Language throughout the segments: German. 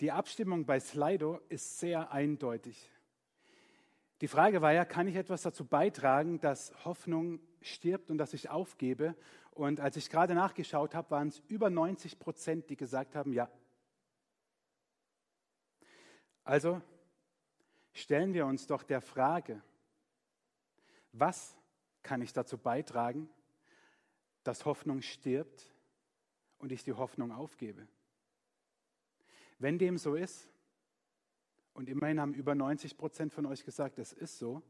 Die Abstimmung bei Slido ist sehr eindeutig. Die Frage war ja, kann ich etwas dazu beitragen, dass Hoffnung stirbt und dass ich aufgebe? Und als ich gerade nachgeschaut habe, waren es über 90%, die gesagt haben, ja. Also stellen wir uns doch der Frage, was kann ich dazu beitragen, dass Hoffnung stirbt und ich die Hoffnung aufgebe? Wenn dem so ist, und immerhin haben über 90% von euch gesagt, es ist so,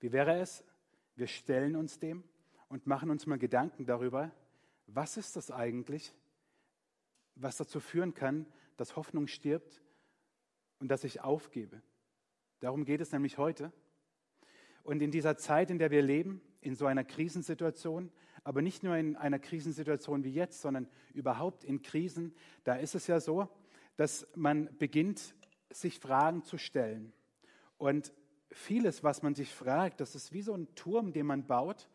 wie wäre es, wir stellen uns dem und machen uns mal Gedanken darüber, was ist das eigentlich, was dazu führen kann, dass Hoffnung stirbt und dass ich aufgebe. Darum geht es nämlich heute. Und in dieser Zeit, in der wir leben, in so einer Krisensituation, aber nicht nur in einer Krisensituation wie jetzt, sondern überhaupt in Krisen, da ist es ja so, dass man beginnt, sich Fragen zu stellen. Und vieles, was man sich fragt, das ist wie so ein Turm, den man baut.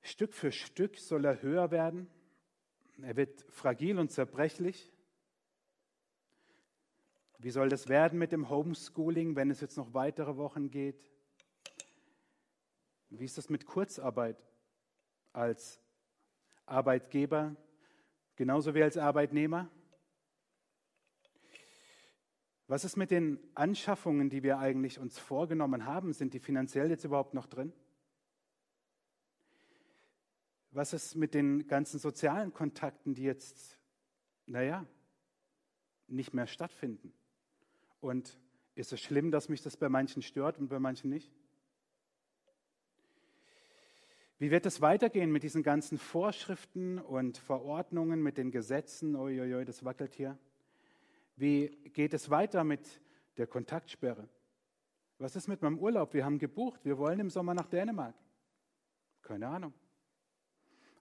Stück für Stück soll er höher werden. Er wird fragil und zerbrechlich. Wie soll das werden mit dem Homeschooling, wenn es jetzt noch weitere Wochen geht? Wie ist das mit Kurzarbeit als Arbeitgeber, genauso wie als Arbeitnehmer? Was ist mit den Anschaffungen, die wir eigentlich uns vorgenommen haben? Sind die finanziell jetzt überhaupt noch drin? Was ist mit den ganzen sozialen Kontakten, die jetzt, nicht mehr stattfinden? Und ist es schlimm, dass mich das bei manchen stört und bei manchen nicht? Wie wird es weitergehen mit diesen ganzen Vorschriften und Verordnungen, mit den Gesetzen? Uiuiui, das wackelt hier. Wie geht es weiter mit der Kontaktsperre? Was ist mit meinem Urlaub? Wir haben gebucht, wir wollen im Sommer nach Dänemark. Keine Ahnung.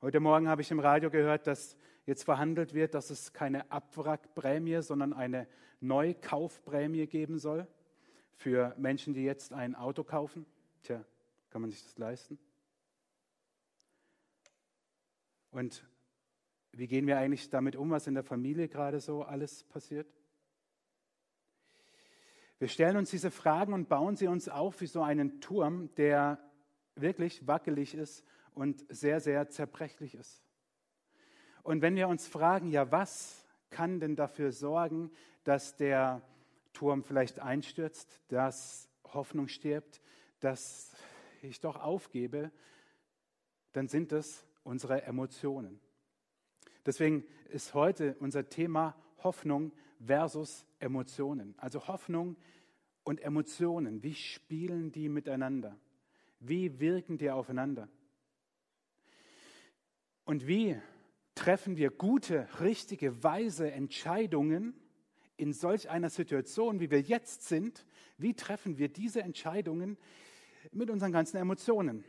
Heute Morgen habe ich im Radio gehört, dass jetzt verhandelt wird, dass es keine Abwrackprämie, sondern eine Neukaufprämie geben soll für Menschen, die jetzt ein Auto kaufen. Tja, kann man sich das leisten? Und wie gehen wir eigentlich damit um, was in der Familie gerade so alles passiert? Wir stellen uns diese Fragen und bauen sie uns auf wie so einen Turm, der wirklich wackelig ist und sehr, sehr zerbrechlich ist. Und wenn wir uns fragen, ja, was kann denn dafür sorgen, dass der Turm vielleicht einstürzt, dass Hoffnung stirbt, dass ich doch aufgebe, dann sind es unsere Emotionen. Deswegen ist heute unser Thema Hoffnung versus Emotionen. Also Hoffnung und Emotionen, wie spielen die miteinander? Wie wirken die aufeinander? Und wie treffen wir gute, richtige, weise Entscheidungen in solch einer Situation, wie wir jetzt sind? Wie treffen wir diese Entscheidungen mit unseren ganzen Emotionen?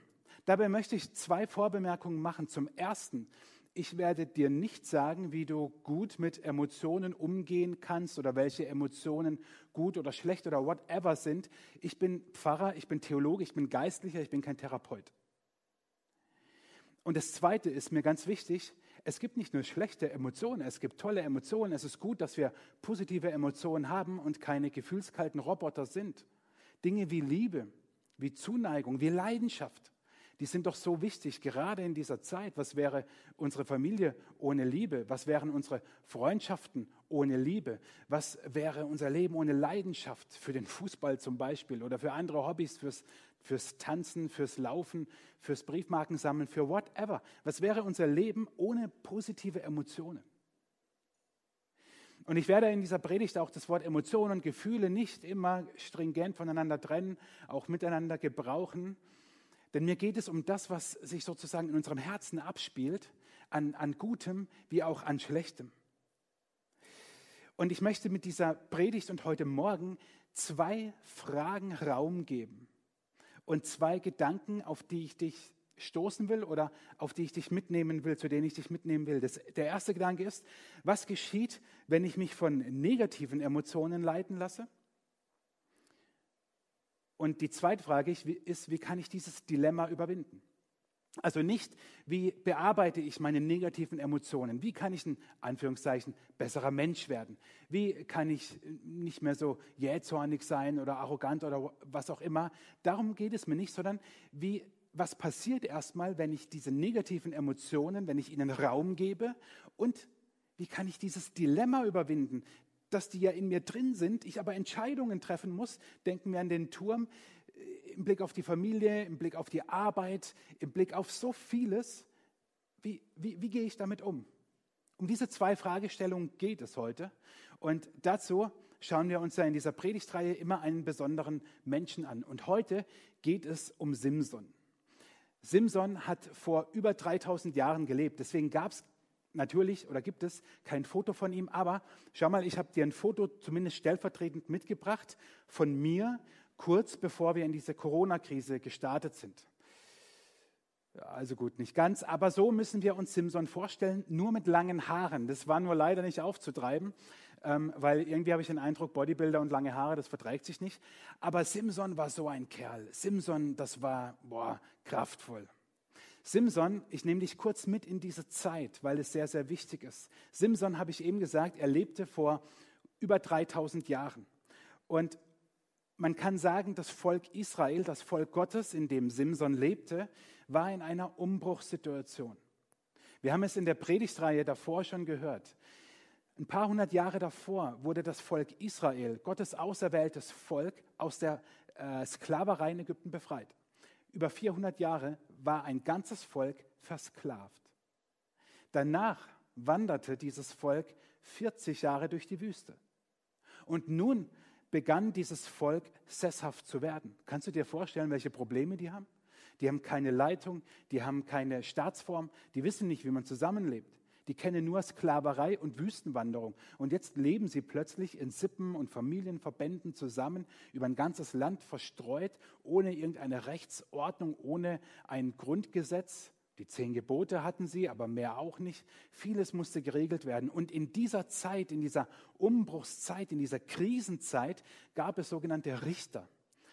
Dabei möchte ich zwei Vorbemerkungen machen. Zum Ersten: Ich werde dir nicht sagen, wie du gut mit Emotionen umgehen kannst oder welche Emotionen gut oder schlecht oder whatever sind. Ich bin Pfarrer, ich bin Theologe, ich bin Geistlicher, ich bin kein Therapeut. Und das Zweite ist mir ganz wichtig: Es gibt nicht nur schlechte Emotionen, es gibt tolle Emotionen. Es ist gut, dass wir positive Emotionen haben und keine gefühlskalten Roboter sind. Dinge wie Liebe, wie Zuneigung, wie Leidenschaft. Die sind doch so wichtig, gerade in dieser Zeit. Was wäre unsere Familie ohne Liebe? Was wären unsere Freundschaften ohne Liebe? Was wäre unser Leben ohne Leidenschaft für den Fußball zum Beispiel oder für andere Hobbys, fürs Tanzen, fürs Laufen, fürs Briefmarkensammeln, für whatever? Was wäre unser Leben ohne positive Emotionen? Und ich werde in dieser Predigt auch das Wort Emotionen und Gefühle nicht immer stringent voneinander trennen, auch miteinander gebrauchen. Denn mir geht es um das, was sich sozusagen in unserem Herzen abspielt, an Gutem wie auch an Schlechtem. Und ich möchte mit dieser Predigt und heute Morgen zwei Fragen Raum geben und zwei Gedanken, auf die ich dich stoßen will oder auf die ich dich mitnehmen will, zu denen ich dich mitnehmen will. Der erste Gedanke ist: Was geschieht, wenn ich mich von negativen Emotionen leiten lasse? Und die zweite Frage ist, wie kann ich dieses Dilemma überwinden? Also nicht, wie bearbeite ich meine negativen Emotionen? Wie kann ich ein, Anführungszeichen, besserer Mensch werden? Wie kann ich nicht mehr so jähzornig sein oder arrogant oder was auch immer? Darum geht es mir nicht, sondern was passiert erstmal, wenn ich diese negativen Emotionen, wenn ich ihnen Raum gebe? Und wie kann ich dieses Dilemma überwinden, dass die ja in mir drin sind, ich aber Entscheidungen treffen muss? Denken wir an den Turm. Im Blick auf die Familie, im Blick auf die Arbeit, im Blick auf so vieles, wie gehe ich damit um? Um diese zwei Fragestellungen geht es heute. Und dazu schauen wir uns ja in dieser Predigtreihe immer einen besonderen Menschen an. Und heute geht es um Simson. Simson hat vor über 3000 Jahren gelebt. Deswegen gab es natürlich, oder gibt es, kein Foto von ihm. Aber schau mal, ich habe dir ein Foto zumindest stellvertretend mitgebracht von mir, kurz bevor wir in diese Corona-Krise gestartet sind. Also gut, nicht ganz, aber so müssen wir uns Simson vorstellen, nur mit langen Haaren. Das war nur leider nicht aufzutreiben, weil irgendwie habe ich den Eindruck, Bodybuilder und lange Haare, das verträgt sich nicht. Aber Simson war so ein Kerl. Simson, das war kraftvoll. Simson, ich nehme dich kurz mit in diese Zeit, weil es sehr, sehr wichtig ist. Simson, habe ich eben gesagt, er lebte vor über 3000 Jahren. Und man kann sagen, das Volk Israel, das Volk Gottes, in dem Simson lebte, war in einer Umbruchssituation. Wir haben es in der Predigtreihe davor schon gehört. Ein paar hundert Jahre davor wurde das Volk Israel, Gottes auserwähltes Volk, aus der Sklaverei in Ägypten befreit. Über 400 Jahre war ein ganzes Volk versklavt. Danach wanderte dieses Volk 40 Jahre durch die Wüste. Und nun begann dieses Volk sesshaft zu werden. Kannst du dir vorstellen, welche Probleme die haben? Die haben keine Leitung, die haben keine Staatsform, die wissen nicht, wie man zusammenlebt. Die kennen nur Sklaverei und Wüstenwanderung. Und jetzt leben sie plötzlich in Sippen und Familienverbänden zusammen, über ein ganzes Land verstreut, ohne irgendeine Rechtsordnung, ohne ein Grundgesetz. Die 10 Gebote hatten sie, aber mehr auch nicht. Vieles musste geregelt werden. Und in dieser Zeit, in dieser Umbruchszeit, in dieser Krisenzeit gab es sogenannte Richter.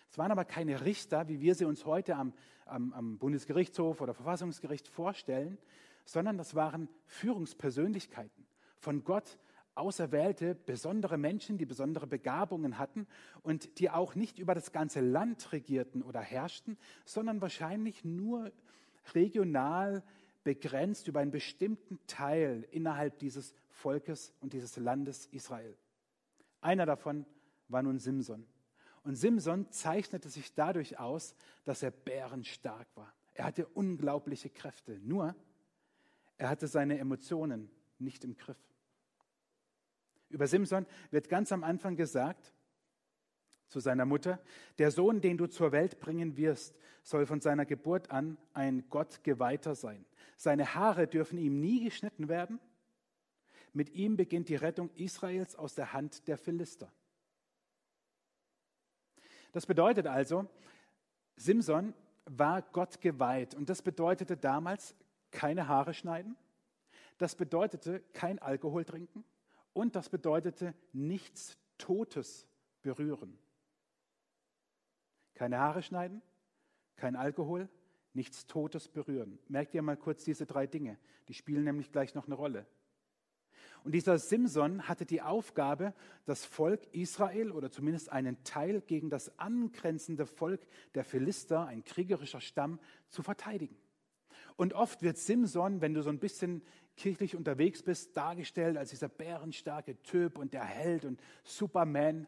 Es waren aber keine Richter, wie wir sie uns heute am Bundesgerichtshof oder Verfassungsgericht vorstellen, sondern das waren Führungspersönlichkeiten, von Gott auserwählte, besondere Menschen, die besondere Begabungen hatten und die auch nicht über das ganze Land regierten oder herrschten, sondern wahrscheinlich nur regional begrenzt über einen bestimmten Teil innerhalb dieses Volkes und dieses Landes Israel. Einer davon war nun Simson. Und Simson zeichnete sich dadurch aus, dass er bärenstark war. Er hatte unglaubliche Kräfte, nur er hatte seine Emotionen nicht im Griff. Über Simson wird ganz am Anfang gesagt, zu seiner Mutter: Der Sohn, den du zur Welt bringen wirst, soll von seiner Geburt an ein Gottgeweihter sein. Seine Haare dürfen ihm nie geschnitten werden. Mit ihm beginnt die Rettung Israels aus der Hand der Philister. Das bedeutet also, Simson war Gott geweiht. Und das bedeutete damals keine Haare schneiden. Das bedeutete kein Alkohol trinken. Und das bedeutete nichts Totes berühren. Keine Haare schneiden, kein Alkohol, nichts Totes berühren. Merkt ihr mal kurz diese drei Dinge. Die spielen nämlich gleich noch eine Rolle. Und dieser Simson hatte die Aufgabe, das Volk Israel oder zumindest einen Teil gegen das angrenzende Volk der Philister, ein kriegerischer Stamm, zu verteidigen. Und oft wird Simson, wenn du so ein bisschen kirchlich unterwegs bist, dargestellt als dieser bärenstarke Typ und der Held und Superman.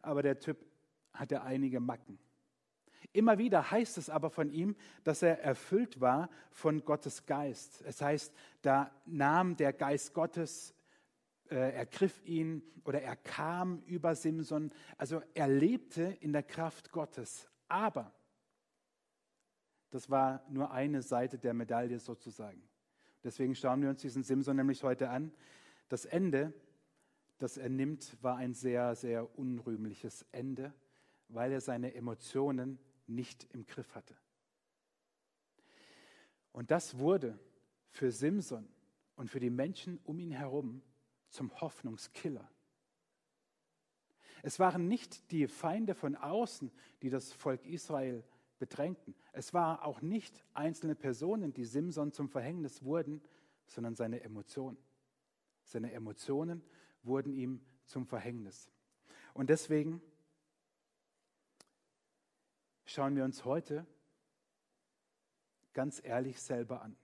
Aber der Typ hatte einige Macken. Immer wieder heißt es aber von ihm, dass er erfüllt war von Gottes Geist. Es heißt, da nahm der Geist Gottes, ergriff ihn oder er kam über Simson. Also er lebte in der Kraft Gottes. Aber das war nur eine Seite der Medaille sozusagen. Deswegen schauen wir uns diesen Simson nämlich heute an. Das Ende, das er nimmt, war ein sehr, sehr unrühmliches Ende, weil er seine Emotionen nicht im Griff hatte. Und das wurde für Simson und für die Menschen um ihn herum zum Hoffnungskiller. Es waren nicht die Feinde von außen, die das Volk Israel Bedrängten. Es war auch nicht einzelne Personen, die Simson zum Verhängnis wurden, sondern seine Emotionen. Seine Emotionen wurden ihm zum Verhängnis. Und deswegen schauen wir uns heute ganz ehrlich selber an.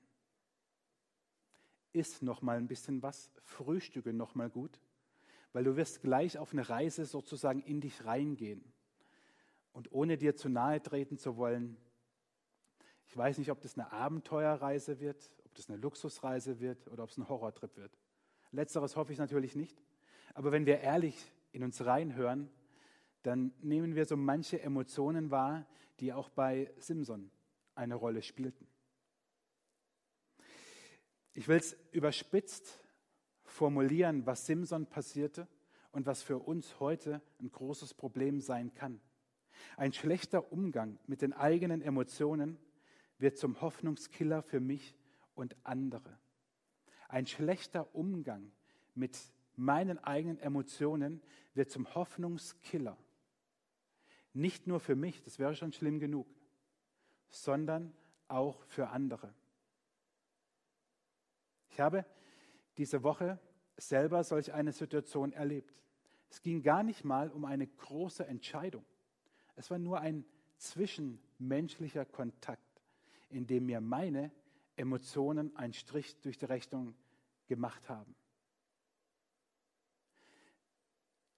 Iss noch mal ein bisschen was, frühstücke noch mal gut, weil du wirst gleich auf eine Reise sozusagen in dich reingehen. Und ohne dir zu nahe treten zu wollen, ich weiß nicht, ob das eine Abenteuerreise wird, ob das eine Luxusreise wird oder ob es ein Horrortrip wird. Letzteres hoffe ich natürlich nicht. Aber wenn wir ehrlich in uns reinhören, dann nehmen wir so manche Emotionen wahr, die auch bei Simson eine Rolle spielten. Ich will es überspitzt formulieren, was Simson passierte und was für uns heute ein großes Problem sein kann. Ein schlechter Umgang mit den eigenen Emotionen wird zum Hoffnungskiller für mich und andere. Ein schlechter Umgang mit meinen eigenen Emotionen wird zum Hoffnungskiller. Nicht nur für mich, das wäre schon schlimm genug, sondern auch für andere. Ich habe diese Woche selber solch eine Situation erlebt. Es ging gar nicht mal um eine große Entscheidung. Es war nur ein zwischenmenschlicher Kontakt, in dem mir meine Emotionen einen Strich durch die Rechnung gemacht haben.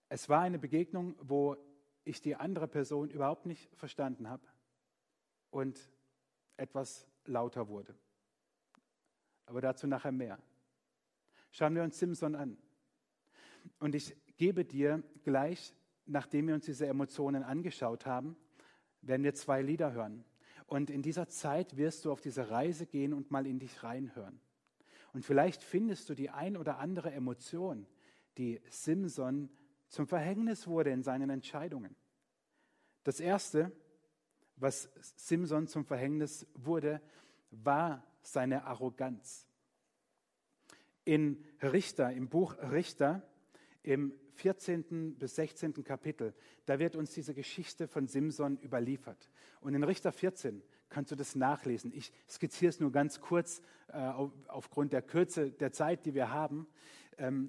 Es war eine Begegnung, wo ich die andere Person überhaupt nicht verstanden habe und etwas lauter wurde. Aber dazu nachher mehr. Schauen wir uns Simson an. Und ich gebe dir gleich, nachdem wir uns diese Emotionen angeschaut haben, werden wir 2 Lieder hören. Und in dieser Zeit wirst du auf diese Reise gehen und mal in dich reinhören. Und vielleicht findest du die ein oder andere Emotion, die Simson zum Verhängnis wurde in seinen Entscheidungen. Das Erste, was Simson zum Verhängnis wurde, war seine Arroganz. In Richter, im Buch Richter, im 14. bis 16. Kapitel, da wird uns diese Geschichte von Simson überliefert. Und in Richter 14 kannst du das nachlesen. Ich skizziere es nur ganz kurz aufgrund der Kürze der Zeit, die wir haben.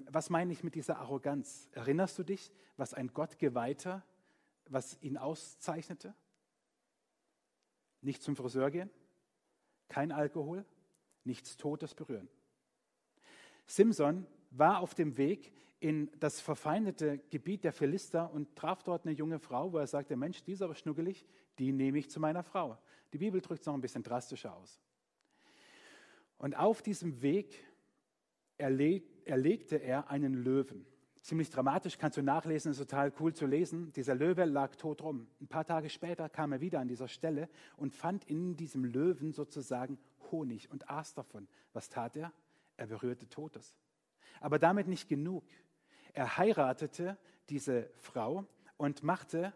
Was meine ich mit dieser Arroganz? Erinnerst du dich, was ein Gottgeweihter, was ihn auszeichnete? Nicht zum Friseur gehen, kein Alkohol, nichts Totes berühren. Simson war auf dem Weg in das verfeindete Gebiet der Philister und traf dort eine junge Frau, wo er sagte, Mensch, die ist aber schnuckelig, die nehme ich zu meiner Frau. Die Bibel drückt es noch ein bisschen drastischer aus. Und auf diesem Weg erlegte er einen Löwen. Ziemlich dramatisch, kannst du nachlesen, ist total cool zu lesen. Dieser Löwe lag tot rum. Ein paar Tage später kam er wieder an dieser Stelle und fand in diesem Löwen sozusagen Honig und aß davon. Was tat er? Er berührte Totes. Aber damit nicht genug. Er heiratete diese Frau und machte,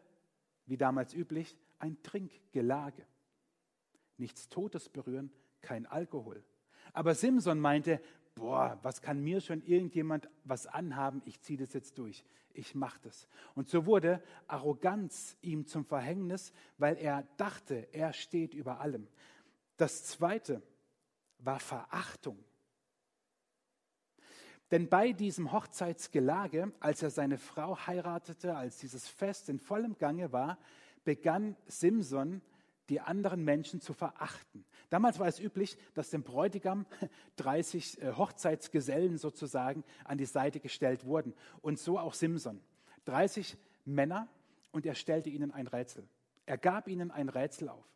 wie damals üblich, ein Trinkgelage. Nichts Totes berühren, kein Alkohol. Aber Simson meinte, boah, was kann mir schon irgendjemand was anhaben? Ich ziehe das jetzt durch. Ich mache das. Und so wurde Arroganz ihm zum Verhängnis, weil er dachte, er steht über allem. Das Zweite war Verachtung. Denn bei diesem Hochzeitsgelage, als er seine Frau heiratete, als dieses Fest in vollem Gange war, begann Simson die anderen Menschen zu verachten. Damals war es üblich, dass dem Bräutigam 30 Hochzeitsgesellen sozusagen an die Seite gestellt wurden. Und so auch Simson. 30 Männer und er stellte ihnen ein Rätsel. Er gab ihnen ein Rätsel auf.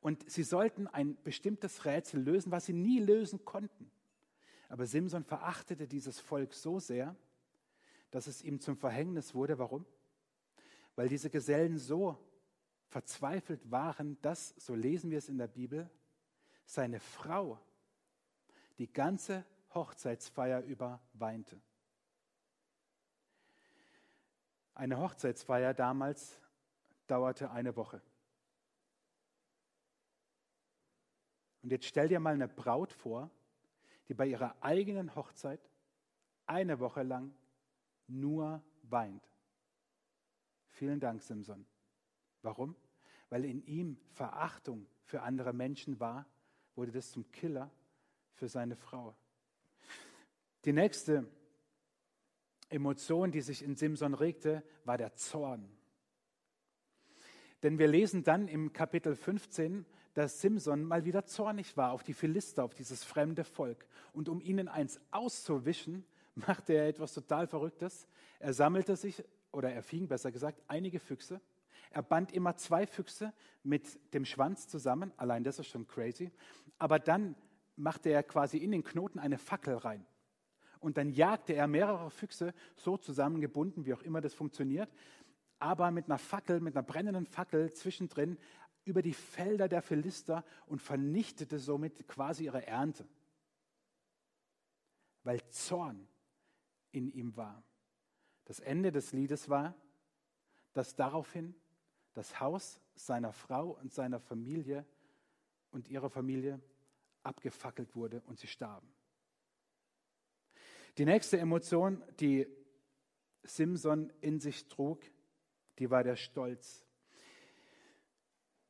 Und sie sollten ein bestimmtes Rätsel lösen, was sie nie lösen konnten. Aber Simson verachtete dieses Volk so sehr, dass es ihm zum Verhängnis wurde. Warum? Weil diese Gesellen so verzweifelt waren, dass, so lesen wir es in der Bibel, seine Frau die ganze Hochzeitsfeier über weinte. Eine Hochzeitsfeier damals dauerte eine Woche. Und jetzt stell dir mal eine Braut vor, die bei ihrer eigenen Hochzeit eine Woche lang nur weint. Vielen Dank, Simson. Warum? weil in ihm Verachtung für andere Menschen war, wurde das zum Killer für seine Frau. Die nächste Emotion, die sich in Simson regte, war der Zorn. Denn wir lesen dann im Kapitel 15, dass Simson mal wieder zornig war auf die Philister, auf dieses fremde Volk. Und um ihnen eins auszuwischen, machte er etwas total Verrücktes. Er sammelte sich, oder er fing besser gesagt, einige Füchse. Er band immer 2 Füchse mit dem Schwanz zusammen. Allein das ist schon crazy. Aber dann machte er quasi in den Knoten eine Fackel rein. Und dann jagte er mehrere Füchse, so zusammengebunden, wie auch immer das funktioniert, aber mit einer Fackel, mit einer brennenden Fackel zwischendrin über die Felder der Philister und vernichtete somit quasi ihre Ernte, weil Zorn in ihm war. Das Ende des Liedes war, dass daraufhin das Haus seiner Frau und seiner Familie und ihrer Familie abgefackelt wurde und sie starben. Die nächste Emotion, die Simson in sich trug, die war der Stolz.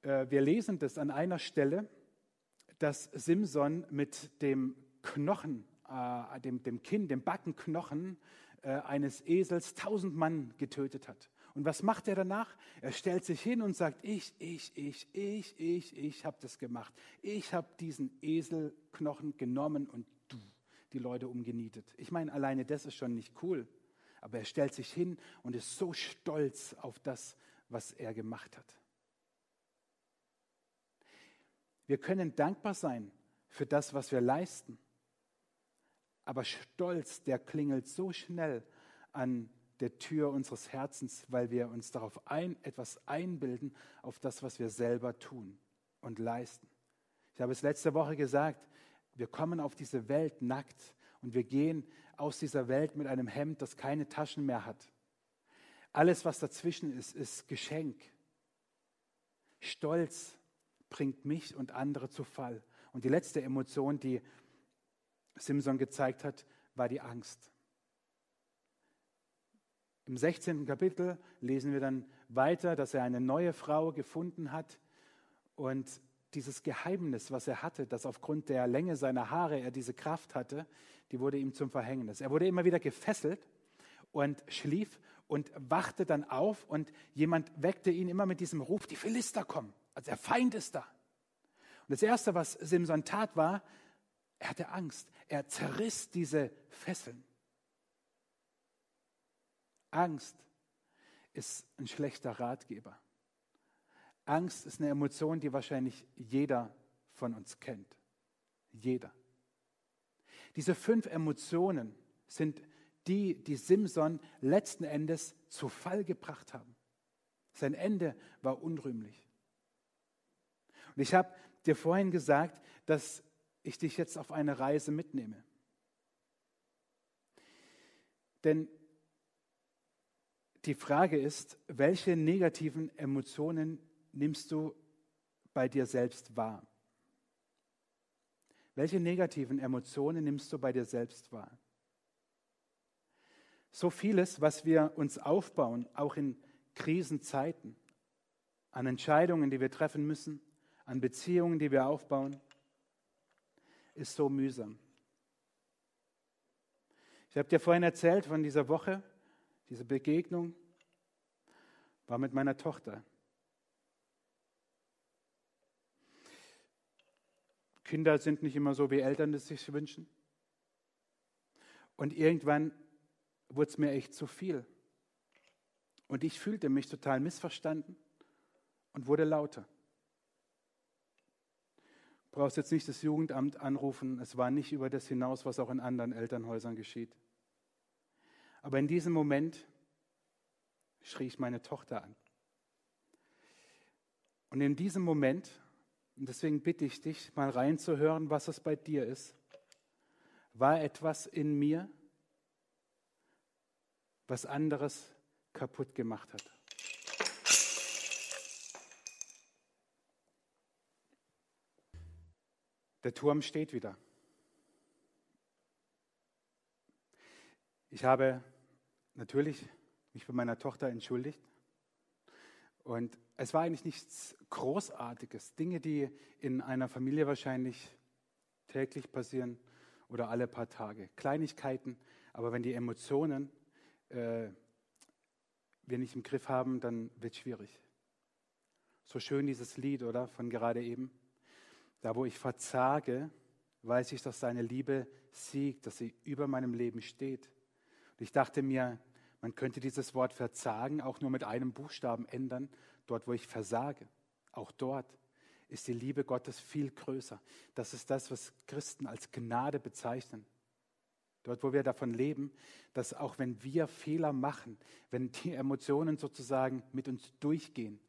Wir lesen das an einer Stelle, dass Simson mit dem Knochen, dem Kinn, dem Backenknochen eines Esels 1000 Mann getötet hat. Und was macht er danach? Er stellt sich hin und sagt, ich habe das gemacht. Ich habe diesen Eselknochen genommen und die Leute umgenietet. Ich meine, alleine das ist schon nicht cool. Aber er stellt sich hin und ist so stolz auf das, was er gemacht hat. Wir können dankbar sein für das, was wir leisten. Aber Stolz, der klingelt so schnell an der Tür unseres Herzens, weil wir uns darauf etwas einbilden, auf das, was wir selber tun und leisten. Ich habe es letzte Woche gesagt, wir kommen auf diese Welt nackt und wir gehen aus dieser Welt mit einem Hemd, das keine Taschen mehr hat. Alles, was dazwischen ist, ist Geschenk. Stolz bringt mich und andere zu Fall. Und die letzte Emotion, die Simson gezeigt hat, war die Angst. Im 16. Kapitel lesen wir dann weiter, dass er eine neue Frau gefunden hat und dieses Geheimnis, was er hatte, dass aufgrund der Länge seiner Haare er diese Kraft hatte, die wurde ihm zum Verhängnis. Er wurde immer wieder gefesselt und schlief und wachte dann auf und jemand weckte ihn immer mit diesem Ruf, die Philister kommen, also der Feind ist da. Und das Erste, was Simson tat, war, er hatte Angst. Er zerriss diese Fesseln. Angst ist ein schlechter Ratgeber. Angst ist eine Emotion, die wahrscheinlich jeder von uns kennt. Jeder. Diese 5 Emotionen sind die, die Simson letzten Endes zu Fall gebracht haben. Sein Ende war unrühmlich. Und ich habe dir vorhin gesagt, dass ich dich jetzt auf eine Reise mitnehme. Denn die Frage ist, welche negativen Emotionen nimmst du bei dir selbst wahr? Welche negativen Emotionen nimmst du bei dir selbst wahr? So vieles, was wir uns aufbauen, auch in Krisenzeiten, an Entscheidungen, die wir treffen müssen, an Beziehungen, die wir aufbauen, ist so mühsam. Ich habe dir vorhin erzählt von dieser Woche, diese Begegnung war mit meiner Tochter. Kinder sind nicht immer so, wie Eltern das sich wünschen. Und irgendwann wurde es mir echt zu viel. Und ich fühlte mich total missverstanden und wurde lauter. Du brauchst jetzt nicht das Jugendamt anrufen. Es war nicht über das hinaus, was auch in anderen Elternhäusern geschieht. Aber in diesem Moment schrie ich meine Tochter an. Und in diesem Moment, und deswegen bitte ich dich, mal reinzuhören, was es bei dir ist, war etwas in mir, was anderes kaputt gemacht hat. Der Turm steht wieder. Ich habe natürlich mich bei meiner Tochter entschuldigt, Und es war eigentlich nichts Großartiges. Dinge, die in einer Familie wahrscheinlich täglich passieren oder alle paar Tage. Kleinigkeiten, aber wenn die Emotionen wir nicht im Griff haben, dann wird es schwierig. So schön dieses Lied, oder? Von gerade eben. Da, wo ich verzage, weiß ich, dass seine Liebe siegt, dass sie über meinem Leben steht. Und ich dachte mir, man könnte dieses Wort verzagen auch nur mit einem Buchstaben ändern. Dort, wo ich versage, auch dort ist die Liebe Gottes viel größer. Das ist das, was Christen als Gnade bezeichnen. Dort, wo wir davon leben, dass auch wenn wir Fehler machen, wenn die Emotionen sozusagen mit uns durchgehen,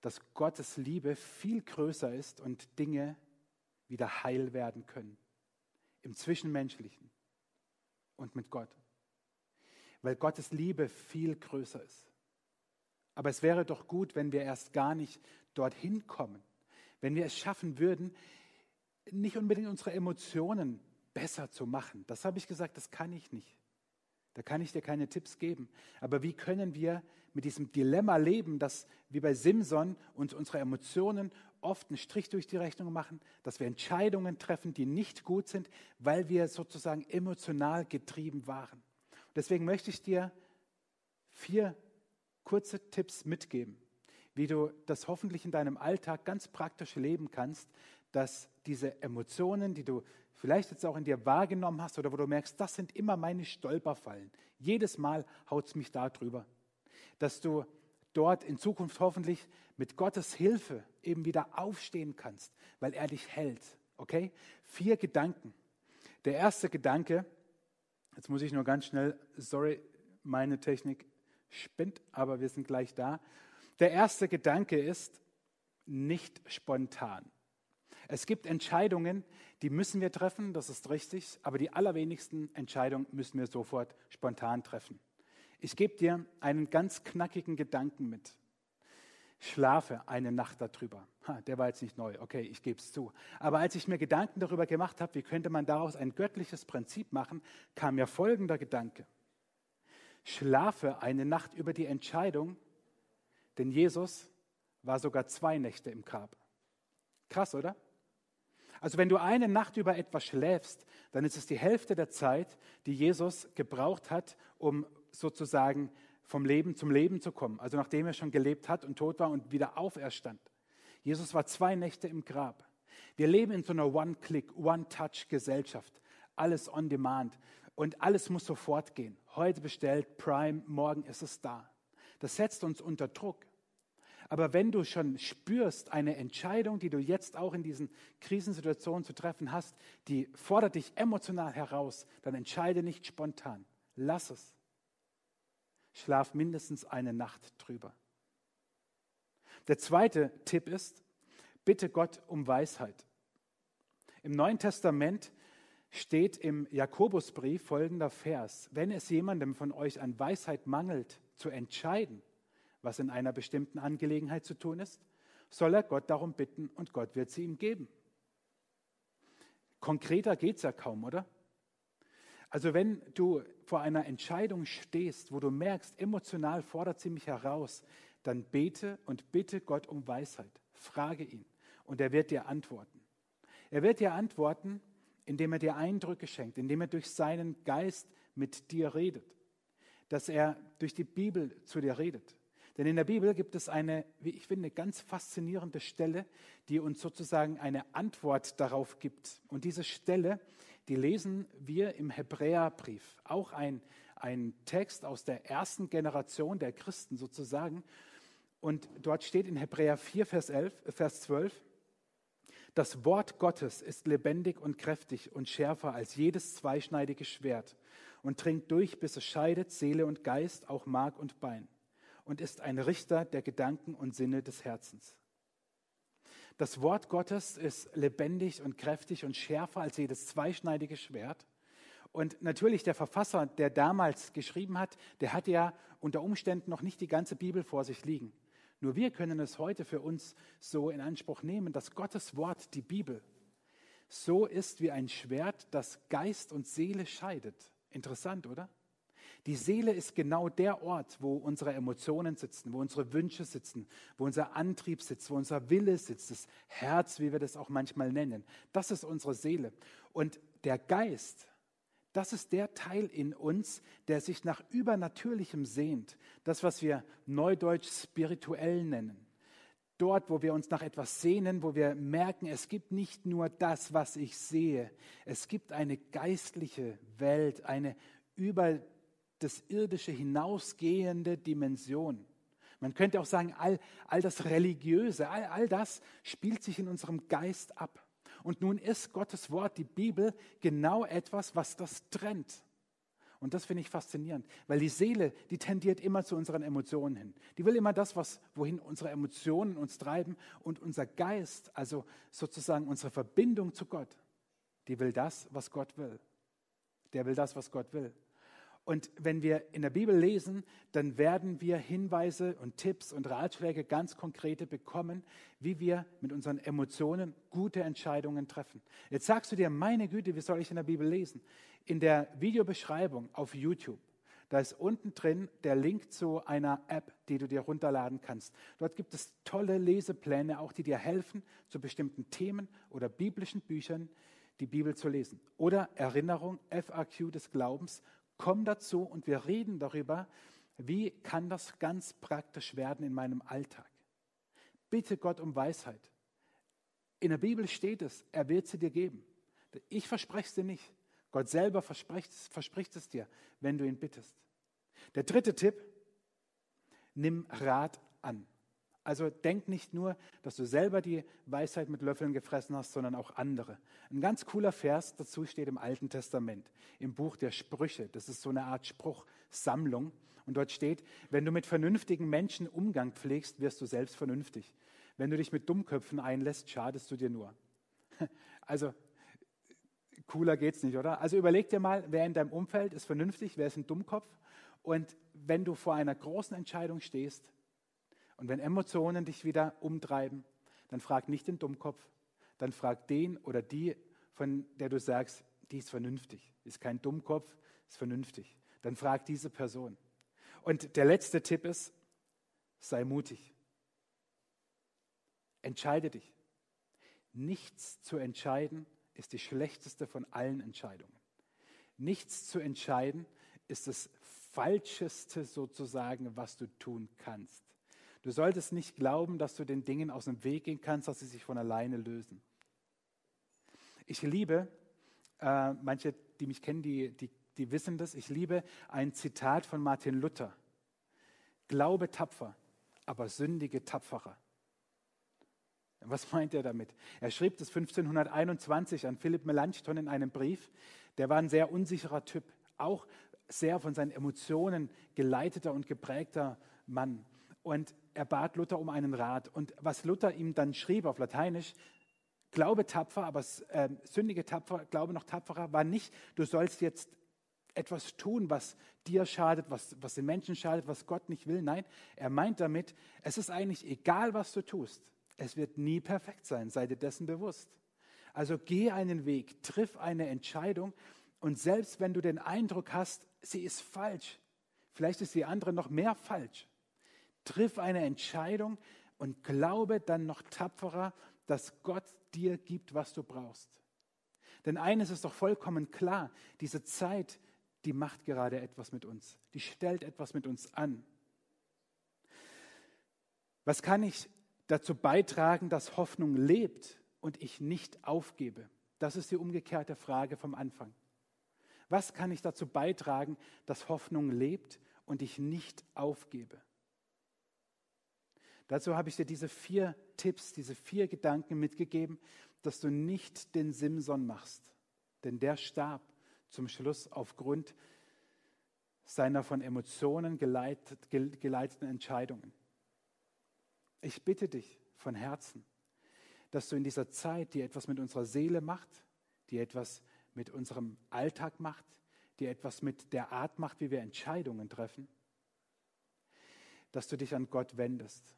dass Gottes Liebe viel größer ist und Dinge wieder heil werden können. Im Zwischenmenschlichen und mit Gott. Weil Gottes Liebe viel größer ist. Aber es wäre doch gut, wenn wir erst gar nicht dorthin kommen. Wenn wir es schaffen würden, nicht unbedingt unsere Emotionen besser zu machen. Das habe ich gesagt, das kann ich nicht. Da kann ich dir keine Tipps geben. Aber wie können wir mit diesem Dilemma leben, dass wie bei Simson uns unsere Emotionen oft einen Strich durch die Rechnung machen, dass wir Entscheidungen treffen, die nicht gut sind, weil wir sozusagen emotional getrieben waren. Deswegen möchte ich dir 4 kurze Tipps mitgeben, wie du das hoffentlich in deinem Alltag ganz praktisch leben kannst, dass diese Emotionen, die du vielleicht jetzt auch in dir wahrgenommen hast oder wo du merkst, das sind immer meine Stolperfallen. Jedes Mal haut es mich da drüber. Dass du dort in Zukunft hoffentlich mit Gottes Hilfe eben wieder aufstehen kannst, weil er dich hält. Okay? 4 Gedanken. Der erste Gedanke, jetzt muss ich nur ganz schnell, sorry, meine Technik spinnt, aber wir sind gleich da. Der erste Gedanke ist, nicht spontan. Es gibt Entscheidungen, die müssen wir treffen, das ist richtig, aber die allerwenigsten Entscheidungen müssen wir sofort spontan treffen. Ich gebe dir einen ganz knackigen Gedanken mit. Schlafe eine Nacht darüber. Der war jetzt nicht neu, okay, ich gebe es zu. Aber als ich mir Gedanken darüber gemacht habe, wie könnte man daraus ein göttliches Prinzip machen, kam mir folgender Gedanke. Schlafe eine Nacht über die Entscheidung, denn Jesus war sogar 2 Nächte im Grab. Krass, oder? Also wenn du eine Nacht über etwas schläfst, dann ist es die Hälfte der Zeit, die Jesus gebraucht hat, um sozusagen vom Leben zum Leben zu kommen. Also nachdem er schon gelebt hat und tot war und wieder auferstand. Jesus war 2 Nächte im Grab. Wir leben in so einer One-Click, One-Touch-Gesellschaft. Alles on demand und alles muss sofort gehen. Heute bestellt, Prime, morgen ist es da. Das setzt uns unter Druck. Aber wenn du schon spürst, eine Entscheidung, die du jetzt auch in diesen Krisensituationen zu treffen hast, die fordert dich emotional heraus, dann entscheide nicht spontan. Lass es. Schlaf mindestens eine Nacht drüber. Der zweite Tipp ist, bitte Gott um Weisheit. Im Neuen Testament steht im Jakobusbrief folgender Vers: Wenn es jemandem von euch an Weisheit mangelt, zu entscheiden, was in einer bestimmten Angelegenheit zu tun ist, soll er Gott darum bitten und Gott wird sie ihm geben. Konkreter geht es ja kaum, oder? Also wenn du vor einer Entscheidung stehst, wo du merkst, emotional fordert sie mich heraus, dann bete und bitte Gott um Weisheit. Frage ihn und er wird dir antworten. Er wird dir antworten, indem er dir Eindrücke schenkt, indem er durch seinen Geist mit dir redet, dass er durch die Bibel zu dir redet. Denn in der Bibel gibt es eine, wie ich finde, ganz faszinierende Stelle, die uns sozusagen eine Antwort darauf gibt. Und diese Stelle, die lesen wir im Hebräerbrief. Auch ein Text aus der ersten Generation der Christen sozusagen. Und dort steht in Hebräer 4, Vers 12, das Wort Gottes ist lebendig und kräftig und schärfer als jedes zweischneidige Schwert und dringt durch, bis es scheidet Seele und Geist, auch Mark und Bein. Und ist ein Richter der Gedanken und Sinne des Herzens. Das Wort Gottes ist lebendig und kräftig und schärfer als jedes zweischneidige Schwert. Und natürlich der Verfasser, der damals geschrieben hat, der hat ja unter Umständen noch nicht die ganze Bibel vor sich liegen. Nur wir können es heute für uns so in Anspruch nehmen, dass Gottes Wort, die Bibel, so ist wie ein Schwert, das Geist und Seele scheidet. Interessant, oder? Die Seele ist genau der Ort, wo unsere Emotionen sitzen, wo unsere Wünsche sitzen, wo unser Antrieb sitzt, wo unser Wille sitzt, das Herz, wie wir das auch manchmal nennen. Das ist unsere Seele. Und der Geist, das ist der Teil in uns, der sich nach Übernatürlichem sehnt. Das, was wir neudeutsch spirituell nennen. Dort, wo wir uns nach etwas sehnen, wo wir merken, es gibt nicht nur das, was ich sehe. Es gibt eine geistliche Welt, eine über das Irdische hinausgehende Dimension. Man könnte auch sagen, all das Religiöse, all das spielt sich in unserem Geist ab. Und nun ist Gottes Wort, die Bibel, genau etwas, was das trennt. Und das finde ich faszinierend, weil die Seele, die tendiert immer zu unseren Emotionen hin. Die will immer das, wohin unsere Emotionen uns treiben, und unser Geist, also sozusagen unsere Verbindung zu Gott, die will das, was Gott will. Der will das, was Gott will. Und wenn wir in der Bibel lesen, dann werden wir Hinweise und Tipps und Ratschläge, ganz konkrete, bekommen, wie wir mit unseren Emotionen gute Entscheidungen treffen. Jetzt sagst du dir, meine Güte, wie soll ich in der Bibel lesen? In der Videobeschreibung auf YouTube, da ist unten drin der Link zu einer App, die du dir runterladen kannst. Dort gibt es tolle Lesepläne, auch die dir helfen, zu bestimmten Themen oder biblischen Büchern die Bibel zu lesen. Oder Erinnerung, FAQ des Glaubens. Komm dazu und wir reden darüber, wie kann das ganz praktisch werden in meinem Alltag. Bitte Gott um Weisheit. In der Bibel steht es, er wird sie dir geben. Ich verspreche es dir nicht. Gott selber verspricht es dir, wenn du ihn bittest. Der dritte Tipp, nimm Rat an. Also denk nicht nur, dass du selber die Weisheit mit Löffeln gefressen hast, sondern auch andere. Ein ganz cooler Vers dazu steht im Alten Testament, im Buch der Sprüche. Das ist so eine Art Spruchsammlung. Und dort steht, wenn du mit vernünftigen Menschen Umgang pflegst, wirst du selbst vernünftig. Wenn du dich mit Dummköpfen einlässt, schadest du dir nur. Also cooler geht's nicht, oder? Also überleg dir mal, wer in deinem Umfeld ist vernünftig, wer ist ein Dummkopf. Und wenn du vor einer großen Entscheidung stehst, und wenn Emotionen dich wieder umtreiben, dann frag nicht den Dummkopf, dann frag den oder die, von der du sagst, die ist vernünftig, ist kein Dummkopf, ist vernünftig. Dann frag diese Person. Und der letzte Tipp ist, sei mutig. Entscheide dich. Nichts zu entscheiden ist die schlechteste von allen Entscheidungen. Nichts zu entscheiden ist das Falscheste sozusagen, was du tun kannst. Du solltest nicht glauben, dass du den Dingen aus dem Weg gehen kannst, dass sie sich von alleine lösen. Ich liebe, manche, die mich kennen, die wissen das, ich liebe ein Zitat von Martin Luther. Glaube tapfer, aber sündige tapferer. Was meint er damit? Er schrieb das 1521 an Philipp Melanchthon in einem Brief. Der war ein sehr unsicherer Typ, auch sehr von seinen Emotionen geleiteter und geprägter Mann. Und er bat Luther um einen Rat. Und was Luther ihm dann schrieb auf Lateinisch, glaube tapfer, aber sündige tapfer, glaube noch tapferer, war nicht, du sollst jetzt etwas tun, was dir schadet, was den Menschen schadet, was Gott nicht will. Nein, er meint damit, es ist eigentlich egal, was du tust. Es wird nie perfekt sein, sei dir dessen bewusst. Also geh einen Weg, triff eine Entscheidung, und selbst wenn du den Eindruck hast, sie ist falsch, vielleicht ist die andere noch mehr falsch, triff eine Entscheidung und glaube dann noch tapferer, dass Gott dir gibt, was du brauchst. Denn eines ist doch vollkommen klar, diese Zeit, die macht gerade etwas mit uns. Die stellt etwas mit uns an. Was kann ich dazu beitragen, dass Hoffnung lebt und ich nicht aufgebe? Das ist die umgekehrte Frage vom Anfang. Was kann ich dazu beitragen, dass Hoffnung lebt und ich nicht aufgebe? Dazu habe ich dir diese 4 Tipps, diese 4 Gedanken mitgegeben, dass du nicht den Simson machst. Denn der starb zum Schluss aufgrund seiner von Emotionen geleiteten Entscheidungen. Ich bitte dich von Herzen, dass du in dieser Zeit, die etwas mit unserer Seele macht, die etwas mit unserem Alltag macht, die etwas mit der Art macht, wie wir Entscheidungen treffen, dass du dich an Gott wendest.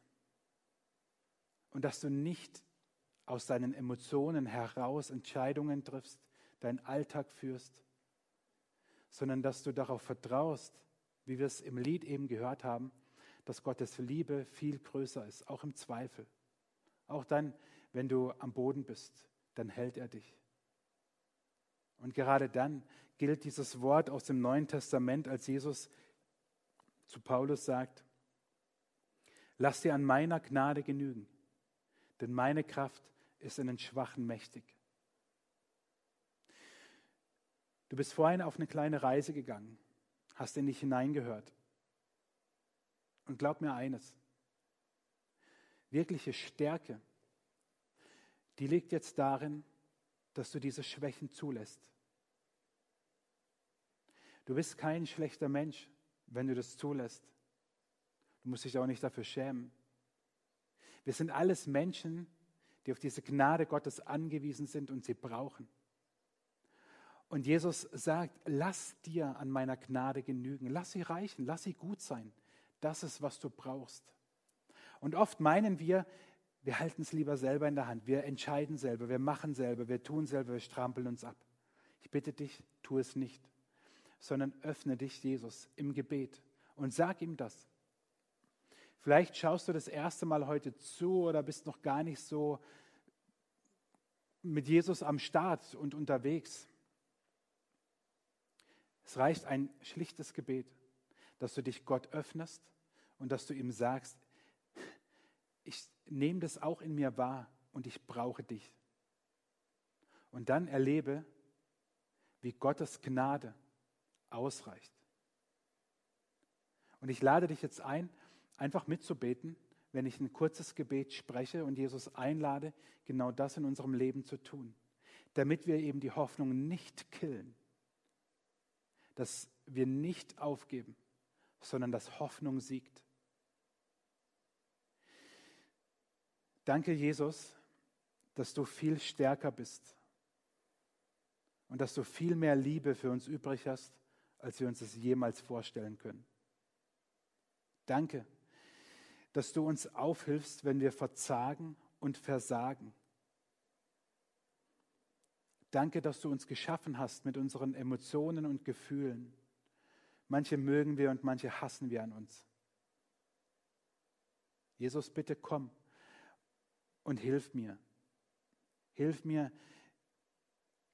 Und dass du nicht aus deinen Emotionen heraus Entscheidungen triffst, deinen Alltag führst, sondern dass du darauf vertraust, wie wir es im Lied eben gehört haben, dass Gottes Liebe viel größer ist, auch im Zweifel. Auch dann, wenn du am Boden bist, dann hält er dich. Und gerade dann gilt dieses Wort aus dem Neuen Testament, als Jesus zu Paulus sagt, lass dir an meiner Gnade genügen, denn meine Kraft ist in den Schwachen mächtig. Du bist vorhin auf eine kleine Reise gegangen, hast in dich hineingehört. Und glaub mir eines, wirkliche Stärke, die liegt jetzt darin, dass du diese Schwächen zulässt. Du bist kein schlechter Mensch, wenn du das zulässt. Du musst dich auch nicht dafür schämen. Wir sind alles Menschen, die auf diese Gnade Gottes angewiesen sind und sie brauchen. Und Jesus sagt, lass dir an meiner Gnade genügen. Lass sie reichen, lass sie gut sein. Das ist, was du brauchst. Und oft meinen wir, wir halten es lieber selber in der Hand. Wir entscheiden selber, wir machen selber, wir tun selber, wir strampeln uns ab. Ich bitte dich, tu es nicht, sondern öffne dich Jesus im Gebet und sag ihm das. Vielleicht schaust du das erste Mal heute zu oder bist noch gar nicht so mit Jesus am Start und unterwegs. Es reicht ein schlichtes Gebet, dass du dich Gott öffnest und dass du ihm sagst, ich nehme das auch in mir wahr und ich brauche dich. Und dann erlebe, wie Gottes Gnade ausreicht. Und ich lade dich jetzt ein, einfach mitzubeten, wenn ich ein kurzes Gebet spreche und Jesus einlade, genau das in unserem Leben zu tun, damit wir eben die Hoffnung nicht killen, dass wir nicht aufgeben, sondern dass Hoffnung siegt. Danke, Jesus, dass du viel stärker bist und dass du viel mehr Liebe für uns übrig hast, als wir uns das jemals vorstellen können. Danke, dass du uns aufhilfst, wenn wir verzagen und versagen. Danke, dass du uns geschaffen hast mit unseren Emotionen und Gefühlen. Manche mögen wir und manche hassen wir an uns. Jesus, bitte komm und hilf mir. Hilf mir,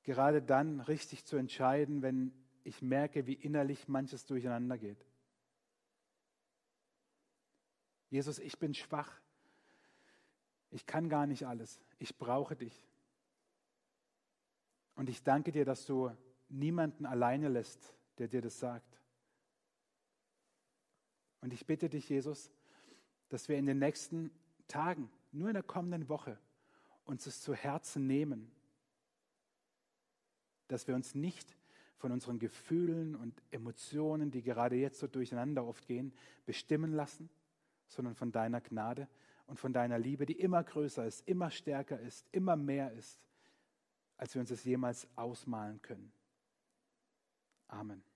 gerade dann richtig zu entscheiden, wenn ich merke, wie innerlich manches durcheinander geht. Jesus, ich bin schwach. Ich kann gar nicht alles. Ich brauche dich. Und ich danke dir, dass du niemanden alleine lässt, der dir das sagt. Und ich bitte dich, Jesus, dass wir in den nächsten Tagen, nur in der kommenden Woche, uns es zu Herzen nehmen, dass wir uns nicht von unseren Gefühlen und Emotionen, die gerade jetzt so durcheinander oft gehen, bestimmen lassen, sondern von deiner Gnade und von deiner Liebe, die immer größer ist, immer stärker ist, immer mehr ist, als wir uns es jemals ausmalen können. Amen.